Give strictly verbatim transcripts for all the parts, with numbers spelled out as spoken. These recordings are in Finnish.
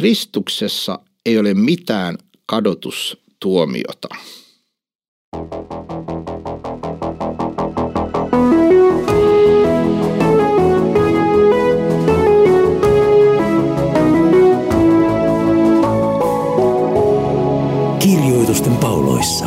Kristuksessa ei ole mitään kadotustuomiota. Kirjoitusten pauloissa.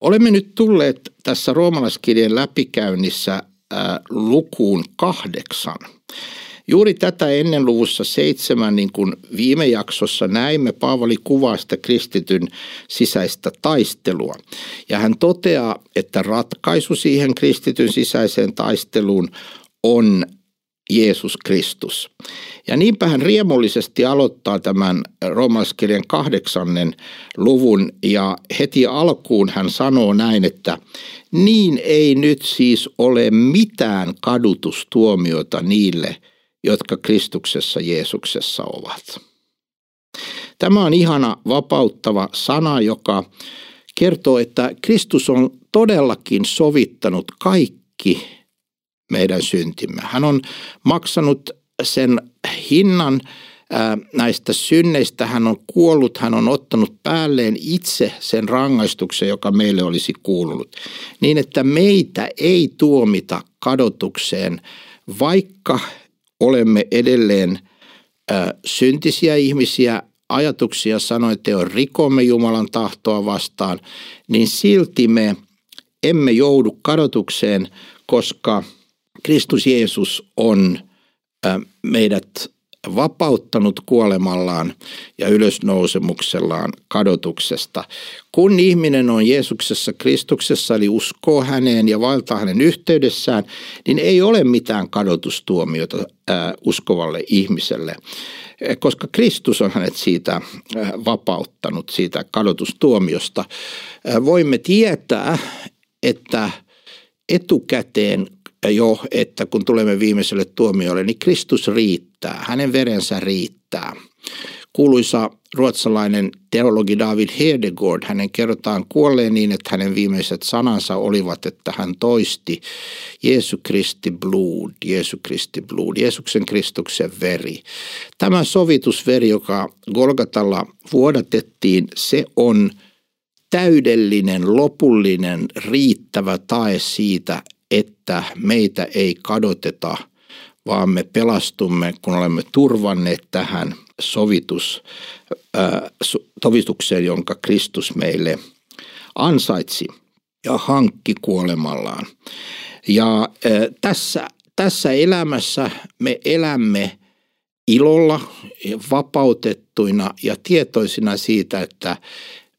Olemme nyt tulleet tässä roomalaiskirjeen läpikäynnissä ää, lukuun kahdeksan. Juuri tätä ennen luvussa seitsemän, niin kuin viime jaksossa näimme, Paavali kuvaa sitä kristityn sisäistä taistelua. Ja hän toteaa, että ratkaisu siihen kristityn sisäiseen taisteluun on Jeesus Kristus. Ja niinpä hän riemullisesti aloittaa tämän roomalaiskirjan kahdeksannen luvun ja heti alkuun hän sanoo näin, että niin ei nyt siis ole mitään kadutustuomiota niille, jotka Kristuksessa Jeesuksessa ovat. Tämä on ihana vapauttava sana, joka kertoo, että Kristus on todellakin sovittanut kaikki meidän syntimme. Hän on maksanut sen hinnan ää, näistä synneistä, hän on kuollut, hän on ottanut päälleen itse sen rangaistuksen, joka meille olisi kuulunut, niin että meitä ei tuomita kadotukseen, vaikka olemme edelleen ä, syntisiä ihmisiä, ajatuksia, sanoja, teon rikomme Jumalan tahtoa vastaan, niin silti me emme joudu kadotukseen, koska Kristus Jeesus on ä, meidät vapauttanut kuolemallaan ja ylösnousemuksellaan kadotuksesta. Kun ihminen on Jeesuksessa Kristuksessa, eli uskoo häneen ja valtaa hänen yhteydessään, niin ei ole mitään kadotustuomiota äh, uskovalle ihmiselle, koska Kristus on hänet siitä äh, vapauttanut, siitä kadotustuomiosta. Äh, voimme tietää, että etukäteen jo, että kun tulemme viimeiselle tuomiolle, niin Kristus riittää, hänen verensä riittää. Kuuluisa ruotsalainen teologi David Hedegård, hänen kerrotaan kuolleen niin, että hänen viimeiset sanansa olivat, että hän toisti Jeesu Kristi blood, Jeesu Kristi blood, Jeesuksen Kristuksen veri. Tämä sovitusveri, joka Golgatalla vuodatettiin, se on täydellinen, lopullinen, riittävä tae siitä, että meitä ei kadoteta, vaan me pelastumme, kun olemme turvanneet tähän sovitus, äh, sovitukseen, jonka Kristus meille ansaitsi ja hankki kuolemallaan. Ja äh, tässä, tässä elämässä me elämme ilolla, vapautettuina ja tietoisina siitä, että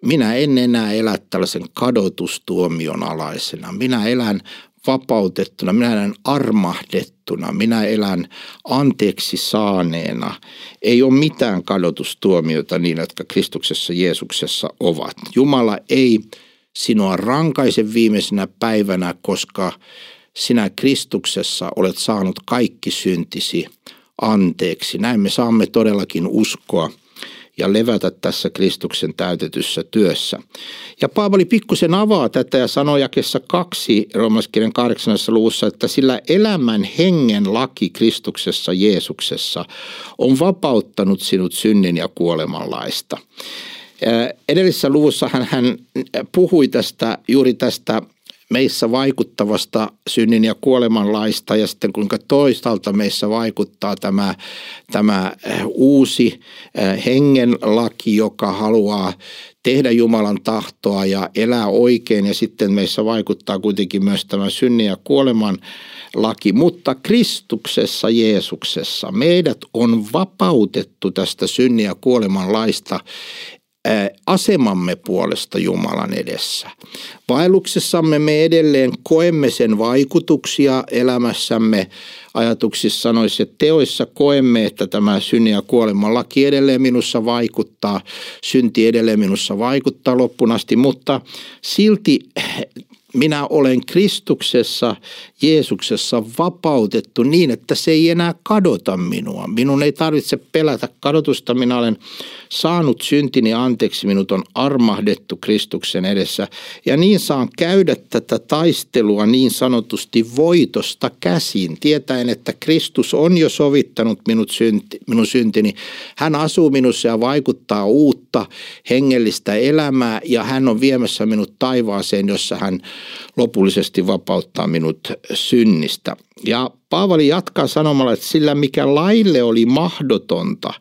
minä en enää elä tällaisen kadotustuomion alaisena. Minä elän vapautettuna, minä elän armahdettuna, minä elän anteeksi saaneena. Ei ole mitään kadotustuomiota niillä, jotka Kristuksessa Jeesuksessa ovat. Jumala ei sinua rankaise viimeisenä päivänä, koska sinä Kristuksessa olet saanut kaikki syntisi anteeksi. Näin me saamme todellakin uskoa ja levätä tässä Kristuksen täytetyssä työssä. Ja Paavali pikkusen avaa tätä ja sanoo jakeessa kaksi roomalaiskirjan kahdeksannessa luvussa, että sillä elämän hengen laki Kristuksessa Jeesuksessa on vapauttanut sinut synnin ja kuolemanlaista. Edellisessä luvussa hän, hän puhui tästä, juuri tästä meissä vaikuttavasta synnin ja kuolemanlaista ja sitten kuinka toisaalta meissä vaikuttaa tämä, tämä uusi hengenlaki, joka haluaa tehdä Jumalan tahtoa ja elää oikein ja sitten meissä vaikuttaa kuitenkin myös tämä synnin ja kuoleman laki, mutta Kristuksessa Jeesuksessa meidät on vapautettu tästä synnin ja kuoleman laista asemamme puolesta Jumalan edessä. Vaelluksessamme me edelleen koemme sen vaikutuksia elämässämme, ajatuksissa, sanoissa, teoissa koemme, että tämä synnin ja kuoleman laki edelleen minussa vaikuttaa, synti edelleen minussa vaikuttaa loppuun asti, mutta silti minä olen Kristuksessa, Jeesuksessa vapautettu niin, että se ei enää kadota minua. Minun ei tarvitse pelätä kadotusta. Minä olen saanut syntini anteeksi. Minut on armahdettu Kristuksen edessä. Ja niin saan käydä tätä taistelua niin sanotusti voitosta käsin, tietäen, että Kristus on jo sovittanut minut synti, minun syntini. Hän asuu minussa ja vaikuttaa uutta hengellistä elämää, ja hän on viemässä minut taivaaseen, jossa hän lopullisesti vapauttaa minut synnistä. Ja Paavali jatkaa sanomalla, että sillä mikä laille oli mahdotonta,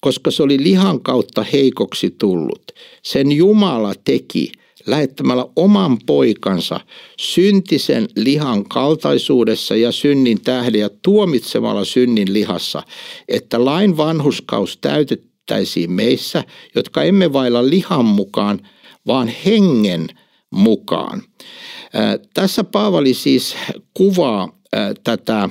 koska se oli lihan kautta heikoksi tullut, sen Jumala teki lähettämällä oman poikansa syntisen lihan kaltaisuudessa ja synnin tähden ja tuomitsemalla synnin lihassa, että lain vanhurskaus täytettäisiin meissä, jotka emme vailla lihan mukaan, vaan hengen mukaan. Tässä Paavali siis kuvaa tätä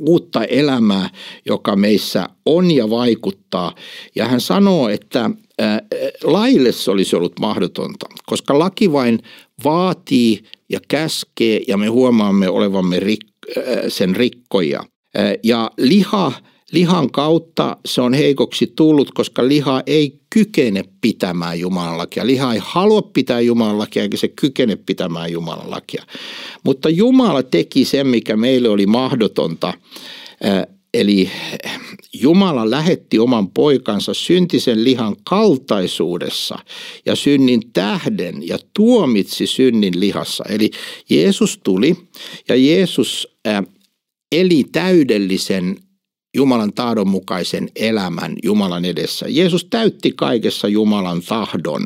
uutta elämää, joka meissä on ja vaikuttaa. Ja hän sanoo, että laille se olisi ollut mahdotonta, koska laki vain vaatii ja käskee ja me huomaamme olevamme rik- sen rikkoja. Ja liha, lihan kautta se on heikoksi tullut, koska liha ei kykene pitämään Jumalan lakia. Liha ei halua pitää Jumalan lakia, eikä se kykene pitämään Jumalan lakia. Mutta Jumala teki sen, mikä meille oli mahdotonta. Eli Jumala lähetti oman poikansa syntisen lihan kaltaisuudessa ja synnin tähden ja tuomitsi synnin lihassa. Eli Jeesus tuli ja Jeesus eli täydellisen Jumalan tahdon mukaisen elämän Jumalan edessä. Jeesus täytti kaikessa Jumalan tahdon.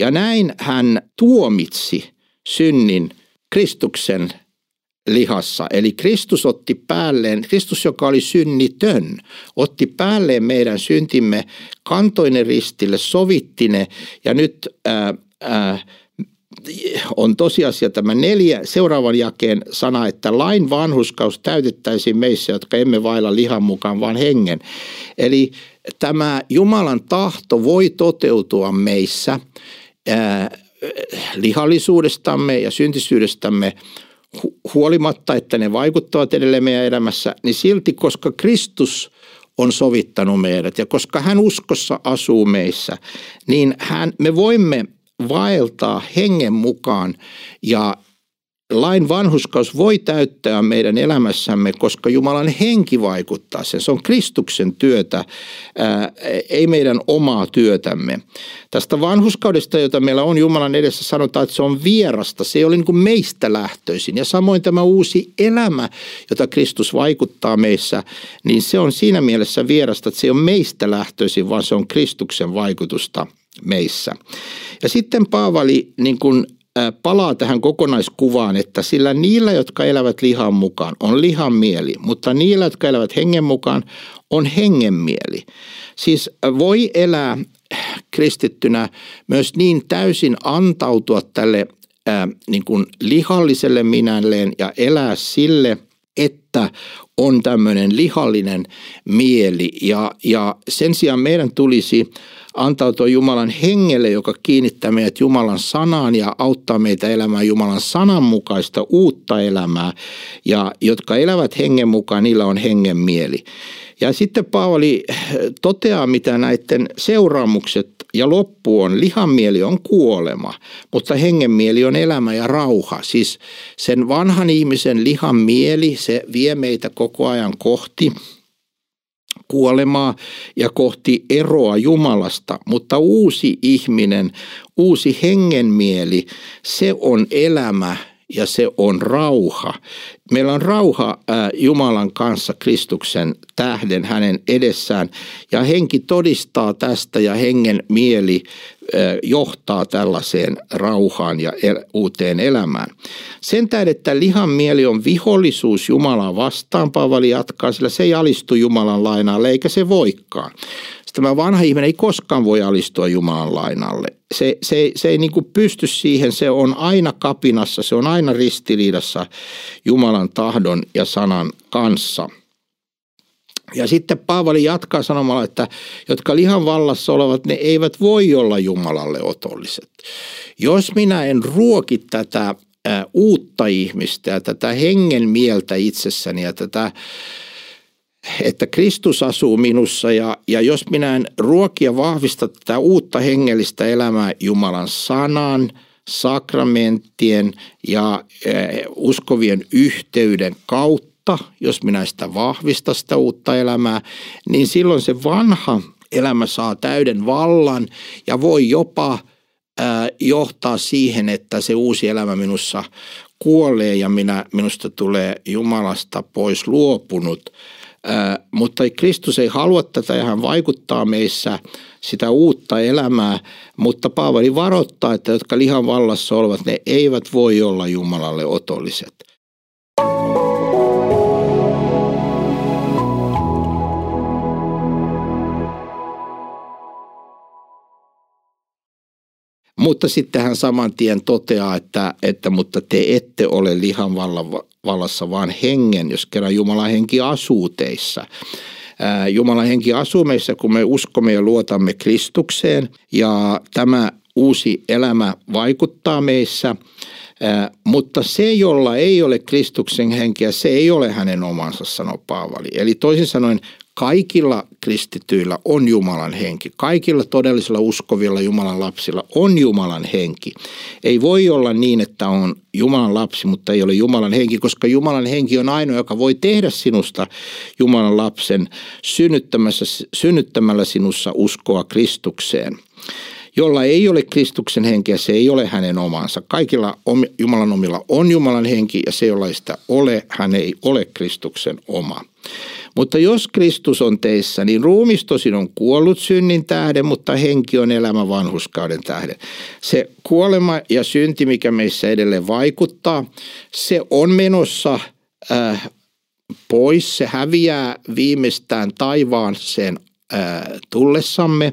Ja näin hän tuomitsi synnin Kristuksen lihassa. Eli Kristus otti päälleen, Kristus joka oli synnitön, otti päälleen meidän syntimme, kantoi ne ristille, sovitti ne ja nyt Äh, äh, on tosiasia tämä neljä, seuraavan jakeen sana, että lain vanhurskaus täytettäisiin meissä, jotka emme vailla lihan mukaan, vaan hengen. Eli tämä Jumalan tahto voi toteutua meissä äh, lihallisuudestamme ja syntisyydestämme huolimatta, että ne vaikuttavat edelleen meidän elämässä, niin silti, koska Kristus on sovittanut meidät ja koska hän uskossa asuu meissä, niin hän, me voimme vaeltaa hengen mukaan ja lain vanhurskaus voi täyttää meidän elämässämme, koska Jumalan henki vaikuttaa sen. Se on Kristuksen työtä, ää, ei meidän omaa työtämme. Tästä vanhurskaudesta, jota meillä on Jumalan edessä, sanotaan, että se on vierasta. Se ei ole niin kuin meistä lähtöisin. Ja samoin tämä uusi elämä, jota Kristus vaikuttaa meissä, niin se on siinä mielessä vierasta, että se ei ole meistä lähtöisin, vaan se on Kristuksen vaikutusta meissä. Ja sitten Paavali niin kun palaa tähän kokonaiskuvaan, että sillä niillä, jotka elävät lihan mukaan, on lihan mieli, mutta niillä, jotka elävät hengen mukaan, on hengen mieli. Siis voi elää kristittynä myös niin täysin antautua tälle ää, niin kun lihalliselle minälleen ja elää sille, että on tämmöinen lihallinen mieli ja, ja sen sijaan meidän tulisi antautua Jumalan hengelle, joka kiinnittää meidät Jumalan sanaan ja auttaa meitä elämään Jumalan sanan mukaista uutta elämää. Ja jotka elävät hengen mukaan, niillä on hengen mieli. Ja sitten Paavali toteaa, mitä näiden seuraamukset ja loppu on. Lihan mieli on kuolema, mutta hengen mieli on elämä ja rauha. Siis sen vanhan ihmisen lihan mieli, se vie meitä koko ajan kohti kuolemaa ja kohti eroa Jumalasta, mutta uusi ihminen, uusi hengen mieli, se on elämä ja se on rauha. Meillä on rauha Jumalan kanssa Kristuksen tähden hänen edessään ja henki todistaa tästä ja hengen mieli johtaa tällaiseen rauhaan ja uuteen elämään. Sen tähden, että lihan mieli on vihollisuus Jumalaa vastaan, Paavali jatkaa, sillä se ei alistu Jumalan lainaalle eikä se voikaan. Tämä vanha ihminen ei koskaan voi alistua Jumalan lainalle. Se, se, se ei niin kuin pysty siihen, se on aina kapinassa, se on aina ristiriidassa Jumalan tahdon ja sanan kanssa. Ja sitten Paavali jatkaa sanomalla, että jotka lihan vallassa olevat, ne eivät voi olla Jumalalle otolliset. Jos minä en ruoki tätä ä, uutta ihmistä ja tätä hengen mieltä itsessäni ja tätä, että Kristus asuu minussa ja, ja jos minä en ruoki ja vahvista tätä uutta hengellistä elämää Jumalan sanan, sakramenttien ja ä, uskovien yhteyden kautta, jos minä sitä vahvistan sitä uutta elämää, niin silloin se vanha elämä saa täyden vallan ja voi jopa ää, johtaa siihen, että se uusi elämä minussa kuolee ja minä, minusta tulee Jumalasta pois luopunut. Ää, mutta Kristus ei halua tätä ja hän vaikuttaa meissä sitä uutta elämää, mutta Paavali varoittaa, että jotka lihan vallassa olevat, ne eivät voi olla Jumalalle otolliset. Mutta sitten hän saman tien toteaa, että, että mutta te ette ole lihan vallassa, vaan hengen, jos kerran Jumalan henki asuu teissä. Ää, Jumalan henki asuu meissä, kun me uskomme ja luotamme Kristukseen ja tämä uusi elämä vaikuttaa meissä. Ää, mutta se, jolla ei ole Kristuksen henkeä, se ei ole hänen omansa, sanoo Paavali. Eli toisin sanoen, kaikilla kristityillä on Jumalan henki. Kaikilla todellisilla uskovilla Jumalan lapsilla on Jumalan henki. Ei voi olla niin, että on Jumalan lapsi, mutta ei ole Jumalan henki, koska Jumalan henki on ainoa, joka voi tehdä sinusta Jumalan lapsen synnyttämällä sinussa uskoa Kristukseen. Jolla ei ole Kristuksen henkeä, se ei ole hänen omansa. Kaikilla Jumalan omilla on Jumalan henki ja se, jolla ei sitä ole, hän ei ole Kristuksen oma. Mutta jos Kristus on teissä, niin ruumis tosin on kuollut synnin tähden, mutta henki on elämä vanhuskauden tähden. Se kuolema ja synti, mikä meissä edelleen vaikuttaa, se on menossa äh, pois. Se häviää viimeistään taivaan sen äh, tullessamme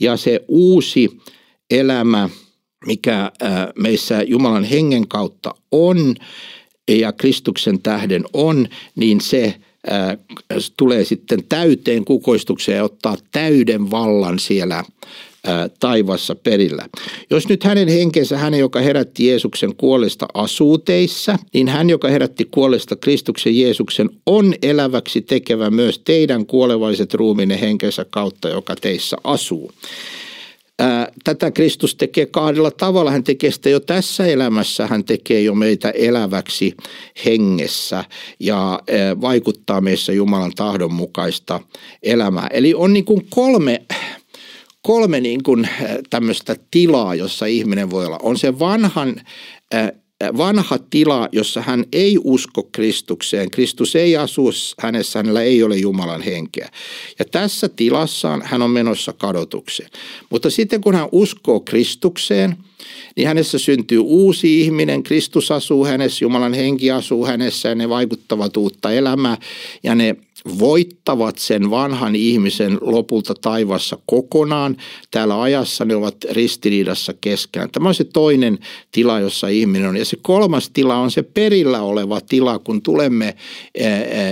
ja se uusi elämä, mikä äh, meissä Jumalan hengen kautta on ja Kristuksen tähden on, niin se Ää, tulee sitten täyteen kukoistukseen ja ottaa täyden vallan siellä ää, taivassa perillä. Jos nyt hänen henkensä, hän joka herätti Jeesuksen kuolleista asuu teissä, niin hän joka herätti kuolleista Kristuksen Jeesuksen on eläväksi tekevä myös teidän kuolevaiset ruumiinne henkensä kautta, joka teissä asuu. Tätä Kristus tekee kahdella tavalla. Hän tekee sitä jo tässä elämässä. Hän tekee jo meitä eläväksi hengessä ja vaikuttaa meissä Jumalan tahdon mukaista elämää. Eli on niin kuin kolme, kolme niin kuin tämmöistä tilaa, jossa ihminen voi olla. On se vanhan vanha tila, jossa hän ei usko Kristukseen. Kristus ei asu hänessä, hänellä ei ole Jumalan henkeä. Ja tässä tilassaan hän on menossa kadotukseen. Mutta sitten kun hän uskoo Kristukseen, niin hänessä syntyy uusi ihminen. Kristus asuu hänessä, Jumalan henki asuu hänessä ja ne vaikuttavat uutta elämää. Ja ne voittavat sen vanhan ihmisen lopulta taivassa kokonaan. Täällä ajassa ne ovat ristiriidassa keskenään. Tämä on se toinen tila, jossa ihminen on. Ja se kolmas tila on se perillä oleva tila. Kun tulemme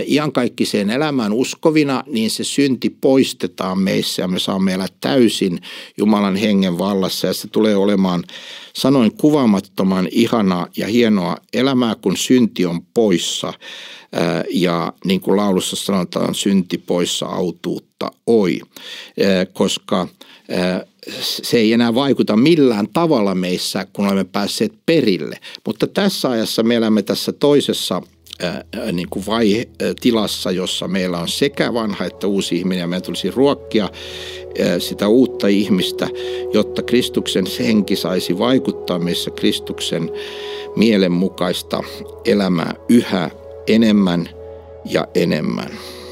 iankaikkiseen elämään uskovina, niin se synti poistetaan meissä ja me saamme elää täysin Jumalan hengen vallassa. Ja se tulee olemaan sanoin kuvaamattoman ihanaa ja hienoa elämää, kun synti on poissa. Ja niin kuin laulussa sanotaan, synti poissa autuutta oi, koska se ei enää vaikuta millään tavalla meissä, kun olemme päässeet perille. Mutta tässä ajassa me elämme tässä toisessa niin kuin vaihe, tilassa, jossa meillä on sekä vanha että uusi ihminen ja meidän tulisi ruokkia sitä uutta ihmistä, jotta Kristuksen henki saisi vaikuttaa meissä Kristuksen mielenmukaista elämää yhä enemmän ja enemmän.